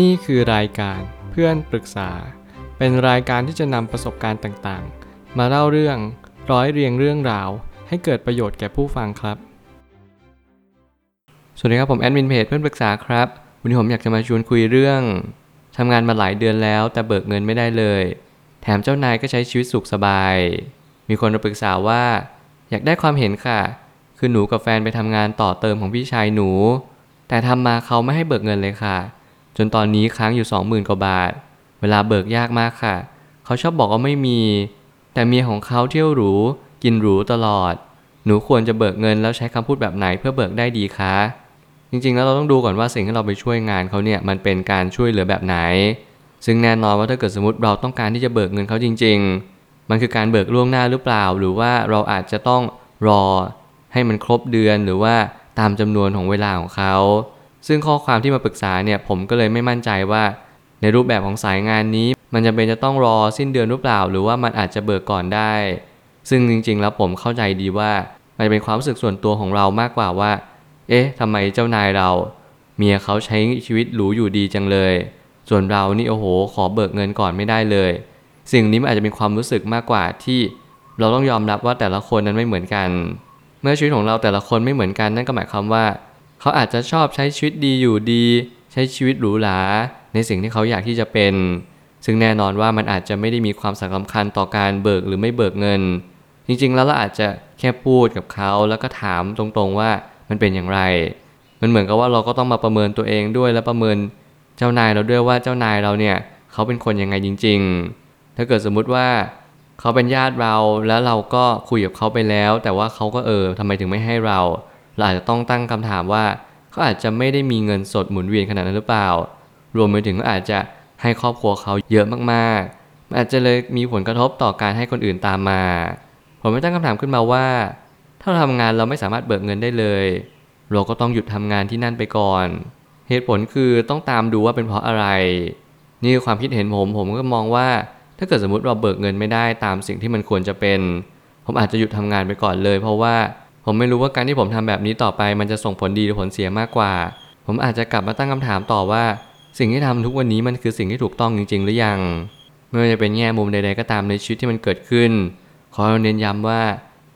นี่คือรายการเพื่อนปรึกษาเป็นรายการที่จะนำประสบการณ์ต่างๆมาเล่าเรื่องร้อยเรียงเรื่องราวให้เกิดประโยชน์แก่ผู้ฟังครับสวัสดีครับผมแอดมินเพจเพื่อนปรึกษาครับวันนี้ผมอยากจะมาชวนคุยเรื่องทำงานมาหลายเดือนแล้วแต่เบิกเงินไม่ได้เลยแถมเจ้านายก็ใช้ชีวิตสุขสบายมีคนมาปรึกษาว่าอยากได้ความเห็นค่ะคือหนูกับแฟนไปทำงานต่อเติมของพี่ชายหนูแต่ทำมาเขาไม่ให้เบิกเงินเลยค่ะจนตอนนี้ค้างอยู่ 20,000 กว่าบาทเวลาเบิกยากมากค่ะเขาชอบบอกว่าไม่มีแต่เมียของเขาเที่ยวหรูกินหรูตลอดหนูควรจะเบิกเงินแล้วใช้คำพูดแบบไหนเพื่อเบิกได้ดีคะจริงๆแล้วเราต้องดูก่อนว่าสิ่งที่เราไปช่วยงานเขาเนี่ยมันเป็นการช่วยเหลือแบบไหนซึ่งแน่นอนว่าถ้าเกิดสมมติเราต้องการที่จะเบิกเงินเขาจริงๆมันคือการเบิกล่วงหน้าหรือเปล่าหรือว่าเราอาจจะต้องรอให้มันครบเดือนหรือว่าตามจำนวนของเวลาของเขาซึ่งข้อความที่มาปรึกษาเนี่ยผมก็เลยไม่มั่นใจว่าในรูปแบบของสายงานนี้มันจำเป็นจะต้องรอสิ้นเดือนหรือเปล่าหรือว่ามันอาจจะเบิกก่อนได้ซึ่งจริงๆแล้วผมเข้าใจดีว่ามันเป็นความรู้สึกส่วนตัวของเรามากกว่าว่าเอ๊ะทำไมเจ้านายเราเมียเขาใช้ชีวิตหรูอยู่ดีจังเลยส่วนเรานี่โอ้โหขอเบิกเงินก่อนไม่ได้เลยสิ่งนี้มันอาจจะเป็นความรู้สึกมากกว่าที่เราต้องยอมรับว่าแต่ละคนนั้นไม่เหมือนกันเมื่อชีวิตของเราแต่ละคนไม่เหมือนกันนั่นก็หมายความว่าเขาอาจจะชอบใช้ชีวิตดีอยู่ดีใช้ชีวิตหรูหราในสิ่งที่เขาอยากที่จะเป็นซึ่งแน่นอนว่ามันอาจจะไม่ได้มีความสำคัญต่อการเบิกหรือไม่เบิกเงินจริงๆแล้วเราอาจจะแค่พูดกับเขาแล้วก็ถามตรงๆว่ามันเป็นอย่างไรมันเหมือนกับว่าเราก็ต้องมาประเมินตัวเองด้วยและประเมินเจ้านายเราด้วยว่าเจ้านายเราเนี่ยเขาเป็นคนยังไงจริงๆถ้าเกิดสมมุติว่าเขาเป็นญาติเราแล้วเราก็คุยกับเขาไปแล้วแต่ว่าเขาก็ทำไมถึงไม่ให้เราอาจจะต้องตั้งคำถามว่าเขาอาจจะไม่ได้มีเงินสดหมุนเวียนขนาดนั้นหรือเปล่ารวมไปถึงก็อาจจะให้ครอบครัวเขาเยอะมากๆอาจจะเลยมีผลกระทบต่อการให้คนอื่นตามมาผมไม่ตั้งคำถามขึ้นมาว่าถ้าเราทำงานเราไม่สามารถเบิกเงินได้เลยเราก็ต้องหยุดทำงานที่นั่นไปก่อนเหตุผลคือต้องตามดูว่าเป็นเพราะอะไรนี่คือความคิดเห็นผมก็มองว่าถ้าเกิดสมมติเราเบิกเงินไม่ได้ตามสิ่งที่มันควรจะเป็นผมอาจจะหยุดทำงานไปก่อนเลยเพราะว่าผมไม่รู้ว่าการที่ผมทำแบบนี้ต่อไปมันจะส่งผลดีหรือผลเสียมากกว่าผมอาจจะกลับมาตั้งคำถามต่อว่าสิ่งที่ทำทุกวันนี้มันคือสิ่งที่ถูกต้องจริงๆหรือยังไม่ว่าจะเป็นแง่มุมใดๆก็ตามในชีวิตที่มันเกิดขึ้นขอเน้นย้ำว่า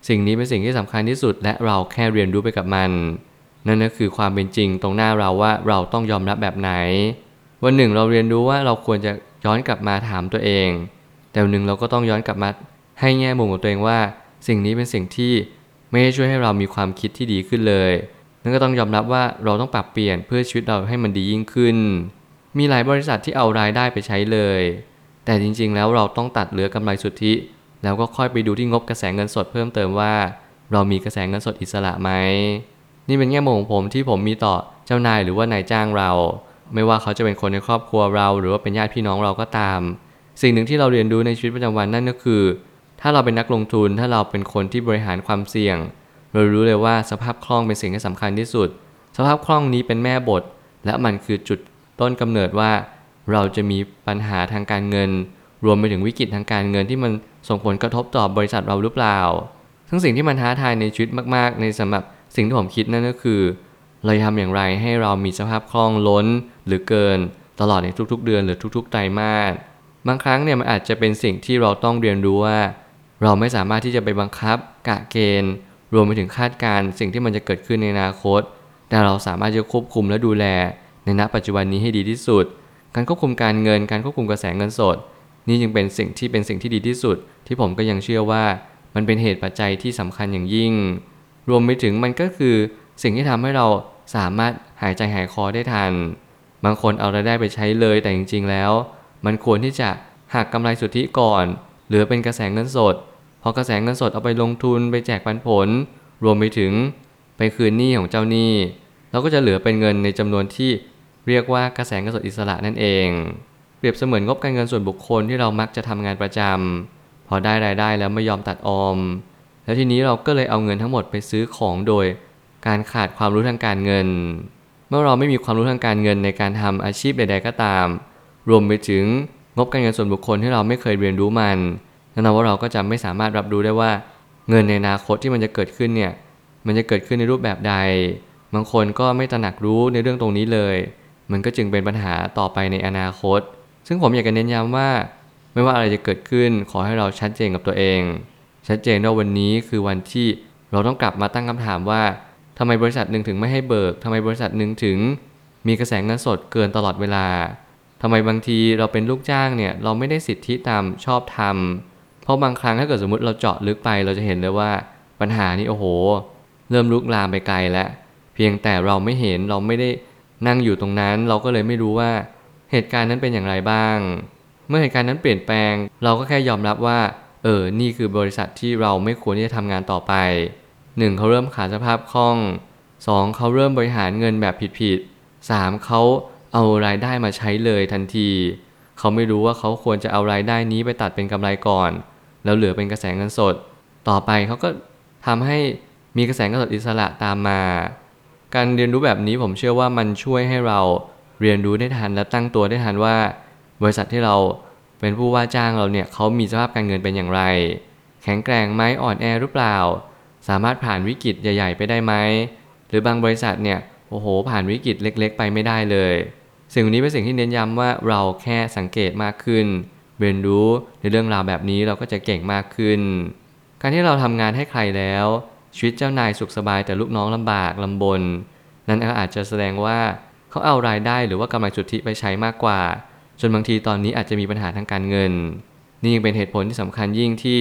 สิ่งนี้เป็นสิ่งที่สำคัญที่สุดและเราแค่เรียนรู้ไปกับมันนั่นก็คือความเป็นจริงตรงหน้าเราว่าเราต้องยอมรับแบบไหนวันหนึ่งเราเรียนรู้ว่าเราควรจะย้อนกลับมาถามตัวเองแต่วันหนึ่งเราก็ต้องย้อนกลับมาให้แง่มุมของตัวเองว่าสิ่งนี้เป็นสิ่งที่ไม่ได้ช่วยให้เรามีความคิดที่ดีขึ้นเลยนั่นก็ต้องยอมรับว่าเราต้องปรับเปลี่ยนเพื่อชีวิตเราให้มันดียิ่งขึ้นมีหลายบริษัทที่เอารายได้ไปใช้เลยแต่จริงๆแล้วเราต้องตัดเหลือกำไรสุทธิแล้วก็ค่อยไปดูที่งบกระแสเงินสดเพิ่มเติมว่าเรามีกระแสเงินสดอิสระไหมนี่เป็นแง่มุมของผมที่ผมมีต่อเจ้านายหรือว่านายจ้างเราไม่ว่าเขาจะเป็นคนในครอบครัวเราหรือว่าเป็นญาติพี่น้องเราก็ตามสิ่งหนึ่งที่เราเรียนรู้ในชีวิตประจำวันนั่นก็คือถ้าเราเป็นนักลงทุนถ้าเราเป็นคนที่บริหารความเสี่ยงเรารู้เลยว่าสภาพคล่องเป็นสิ่งที่สำคัญที่สุดสภาพคล่องนี้เป็นแม่บทและมันคือจุดต้นกำเนิดว่าเราจะมีปัญหาทางการเงินรวมไปถึงวิกฤตทางการเงินที่มันส่งผลกระทบต่อบริษัทเราหรือเปล่าทั้งสิ่งที่มันท้าทายในชีวิตมากๆในสำหรับสิ่งที่ผมคิดนั่นก็คือเราจะทำอย่างไรให้เรามีสภาพคล่องล้นหรือเกินตลอดในทุกๆเดือนหรือทุกๆไตรมาสบางครั้งเนี่ยมันอาจจะเป็นสิ่งที่เราต้องเรียนรู้ว่าเราไม่สามารถที่จะไปบังคับกะเกณฑ์รวมไปถึงคาดการณ์สิ่งที่มันจะเกิดขึ้นในอนาคตแต่เราสามารถจะควบคุมและดูแลในณปัจจุบันนี้ให้ดีที่สุดการควบคุมการเงินการควบคุมกระแสเงินสดนี่จึงเป็นสิ่งที่ดีที่สุดที่ผมก็ยังเชื่อว่ามันเป็นเหตุปัจจัยที่สำคัญอย่างยิ่งรวมไปถึงมันก็คือสิ่งที่ทำให้เราสามารถหายใจหายคอได้ทันบางคนเอารายได้ไปใช้เลยแต่จริงๆแล้วมันควรที่จะหักกำไรสุทธิก่อนหรือเป็นกระแสเงินสดพอกระแสเงินสดเอาไปลงทุนไปแจกปันผลรวมไปถึงไปคืนหนี้ของเจ้าหนี้เราก็จะเหลือเป็นเงินในจำนวนที่เรียกว่ากระแสเงินสดอิสระนั่นเองเปรียบเสมือนงบการเงินส่วนบุคคลที่เรามักจะทำงานประจำพอได้รายได้แล้วไม่ยอมตัดออมแล้วทีนี้เราก็เลยเอาเงินทั้งหมดไปซื้อของโดยการขาดความรู้ทางการเงินเมื่อเราไม่มีความรู้ทางการเงินในการทำอาชีพใดๆก็ตามรวมไปถึงงบการเงินส่วนบุคคลที่เราไม่เคยเรียนรู้มันนั่นแปลว่าเราก็จะไม่สามารถรับรู้ได้ว่าเงินในอนาคตที่มันจะเกิดขึ้นเนี่ยมันจะเกิดขึ้นในรูปแบบใดบางคนก็ไม่ตระหนักรู้ในเรื่องตรงนี้เลย มันก็จึงเป็นปัญหาต่อไปในอนาคตซึ่งผมอยากจะเน้นย้ำว่าไม่ว่าอะไรจะเกิดขึ้นขอให้เราชัดเจนกับตัวเองชัดเจนว่าวันนี้คือวันที่เราต้องกลับมาตั้งคำถามว่าทำไมบริษัทหนึ่งถึงไม่ให้เบิกทำไมบริษัทหนึ่งถึงมีกระแสเงินสดเกินตลอดเวลาทำไมบางทีเราเป็นลูกจ้างเนี่ยเราไม่ได้สิทธิตามชอบธรรมเพราะบางครั้งถ้าเกิดสมมติเราเจาะลึกไปเราจะเห็นเลยว่าปัญหานี้โอ้โหเริ่มลุกลามไปไกลแล้วเพียงแต่เราไม่เห็นเราไม่ได้นั่งอยู่ตรงนั้นเราก็เลยไม่รู้ว่าเหตุการณ์นั้นเป็นอย่างไรบ้างเมื่อเหตุการณ์นั้นเปลี่ยนแปลงเราก็แค่ยอมรับว่านี่คือบริษัทที่เราไม่ควรที่จะทำงานต่อไป 1. เขาเริ่มขาดสภาพคล่อง 2. เขาเริ่มบริหารเงินแบบผิดๆ 3. เขาเอารายได้มาใช้เลยทันทีเขาไม่รู้ว่าเขาควรจะเอารายได้นี้ไปตัดเป็นกำไรก่อนแล้วเหลือเป็นกระแสเงินสดต่อไปเขาก็ทำให้มีกระแสเงินสดอิสระตามมาการเรียนรู้แบบนี้ผมเชื่อว่ามันช่วยให้เราเรียนรู้ได้ทันและตั้งตัวได้ทันว่าบริษัทที่เราเป็นผู้ว่าจ้างเราเนี่ยเขามีสภาพการเงินเป็นอย่างไรแข็งแกร่งไหมอ่อนแอหรือเปล่าสามารถผ่านวิกฤตใหญ่ๆไปได้ไหมหรือบางบริษัทเนี่ยโอ้โหผ่านวิกฤตเล็กๆไปไม่ได้เลยสิ่งนี้เป็นสิ่งที่เน้นย้ำว่าเราแค่สังเกตมากขึ้นเรียนรู้ในเรื่องราวแบบนี้เราก็จะเก่งมากขึ้นการที่เราทำงานให้ใครแล้วชีวิตเจ้านายสุขสบายแต่ลูกน้องลำบากลำบนนั้นก็อาจจะแสดงว่าเขาเอารายได้หรือว่ากำไรสุทธิไปใช้มากกว่าจนบางทีตอนนี้อาจจะมีปัญหาทางการเงินนี่ยังเป็นเหตุผลที่สำคัญยิ่งที่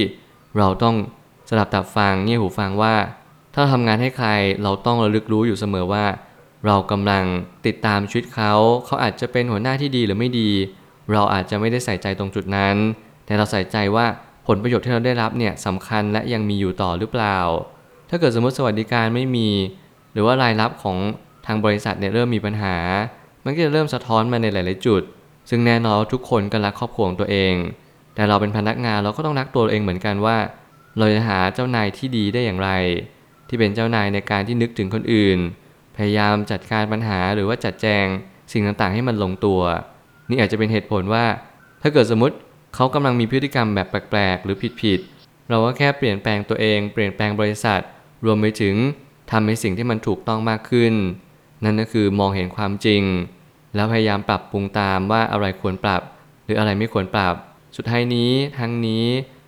เราต้องสลับตับฟังเงี่ยหูฟังว่าถ้าทำงานให้ใครเราต้องระลึกรู้อยู่เสมอว่าเรากำลังติดตามชีวิตเขาอาจจะเป็นหัวหน้าที่ดีหรือไม่ดีเราอาจจะไม่ได้ใส่ใจตรงจุดนั้นแต่เราใส่ใจว่าผลประโยชน์ที่เราได้รับเนี่ยสำคัญและยังมีอยู่ต่อหรือเปล่าถ้าเกิดสมมติสวัสดิการไม่มีหรือว่ารายรับของทางบริษัทเนี่ยเริ่มมีปัญหามันก็จะเริ่มสะท้อนมาในหลายๆจุดซึ่งแน่นอนทุกคนก็รักครอบครัวของตัวเองแต่เราเป็นพนักงานเราก็ต้องรักตัวเองเหมือนกันว่าเราจะหาเจ้านายที่ดีได้อย่างไรที่เป็นเจ้านายในการที่นึกถึงคนอื่นพยายามจัดการปัญหาหรือว่าจัดแจงสิ่งต่างๆให้มันลงตัวนี่อาจจะเป็นเหตุผลว่าถ้าเกิดสมมติเขากำลังมีพฤติกรรมแบบแปลกๆหรือผิดๆเราก็แค่เปลี่ยนแปลงตัวเองเปลี่ยนแปลงบริษัทรวมไปถึงทำในสิ่งที่มันถูกต้องมากขึ้นนั่นก็คือมองเห็นความจริงแล้วพยายามปรับปรุงตามว่าอะไรควรปรับหรืออะไรไม่ควรปรับสุดท้ายนี้ทั้งนี้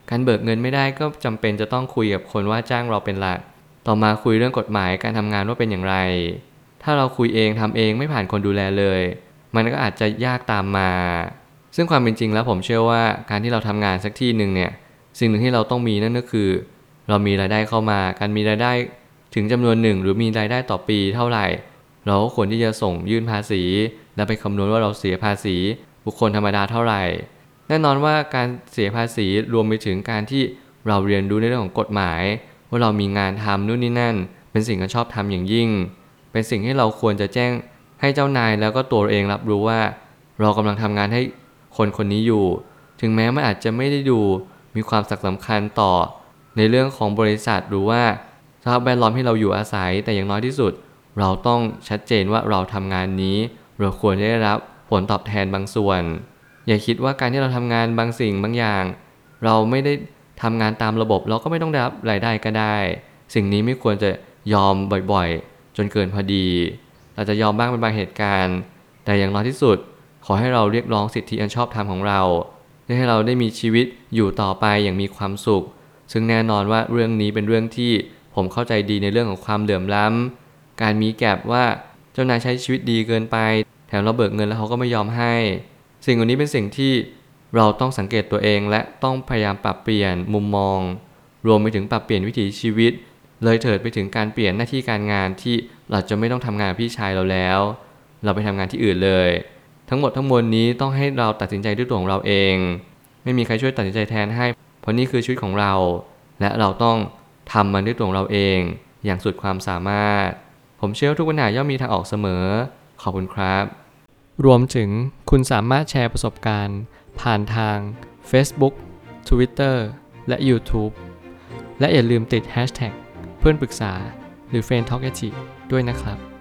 การเบิกเงินไม่ได้ก็จำเป็นจะต้องคุยกับคนว่าจ้างเราเป็นหลักต่อมาคุยเรื่องกฎหมายการทำงานว่าเป็นอย่างไรถ้าเราคุยเองทำเองไม่ผ่านคนดูแลเลยมันก็อาจจะยากตามมาซึ่งความเป็นจริงแล้วผมเชื่อว่าการที่เราทำงานสักที่หนึ่งเนี่ยสิ่งหนึ่งที่เราต้องมีนั่นก็คือเรามีรายได้เข้ามาการมีรายได้ถึงจำนวนหนึ่งหรือมีรายได้ต่อปีเท่าไหร่เราก็ควรที่จะส่งยื่นภาษีและไปคำนวณว่าเราเสียภาษีบุคคลธรรมดาเท่าไหร่แน่นอนว่าการเสียภาษีรวมไปถึงการที่เราเรียนรู้ในเรื่องของกฎหมายว่าเรามีงานทำนู่นนี่นั่นเป็นสิ่งที่ชอบทำอย่างยิ่งเป็นสิ่งที่เราควรจะแจ้งให้เจ้านายแล้วก็ตัวเองรับรู้ว่าเรากำลังทำงานให้คนคนนี้อยู่ถึงแม้มันอาจจะไม่ได้ดูมีความสำคัญต่อในเรื่องของบริษัทหรือว่าสภาพแวดล้อมที่เราอยู่อาศัยแต่อย่างน้อยที่สุดเราต้องชัดเจนว่าเราทำงานนี้เราควรจะได้รับผลตอบแทนบางส่วนอย่าคิดว่าการที่เราทำงานบางสิ่งบางอย่างเราไม่ได้ทำงานตามระบบเราก็ไม่ต้องได้รับรายได้ก็ได้สิ่งนี้ไม่ควรจะยอมบ่อยๆจนเกินพอดีเราจะยอมบ้างเป็นบางเหตุการณ์แต่อย่างน้อยที่สุดขอให้เราเรียกร้องสิทธิอันชอบธรรมของเราให้เราได้มีชีวิตอยู่ต่อไปอย่างมีความสุขซึ่งแน่นอนว่าเรื่องนี้เป็นเรื่องที่ผมเข้าใจดีในเรื่องของความเหลื่อมล้ำการมีแก็บว่าเจ้านายใช้ชีวิตดีเกินไปแถมเราเบิกเงินแล้วเขาก็ไม่ยอมให้สิ่งเหล่านี้เป็นสิ่งที่เราต้องสังเกตตัวเองและต้องพยายามปรับเปลี่ยนมุมมองรวมไปถึงปรับเปลี่ยนวิถีชีวิตเลยเถิดไปถึงการเปลี่ยนหน้าที่การงานที่เราจะไม่ต้องทำงานพี่ชายเราแล้วเราไปทำงานที่อื่นเลยทั้งหมดทั้งมวลนี้ต้องให้เราตัดสินใจด้วยตัวของเราเองไม่มีใครช่วยตัดสินใจแทนให้เพราะนี่คือชีวิตของเราและเราต้องทำมันด้วยตัวของเราเองอย่างสุดความสามารถผมเชื่อว่าทุกปัญหาย่อมมีทางออกเสมอขอบคุณครับรวมถึงคุณสามารถแชร์ประสบการณ์ผ่านทาง Facebook Twitter และ YouTube และอย่าลืมติด Hashtag เพื่อนปรึกษาหรือ Friend Talk ด้วยนะครับ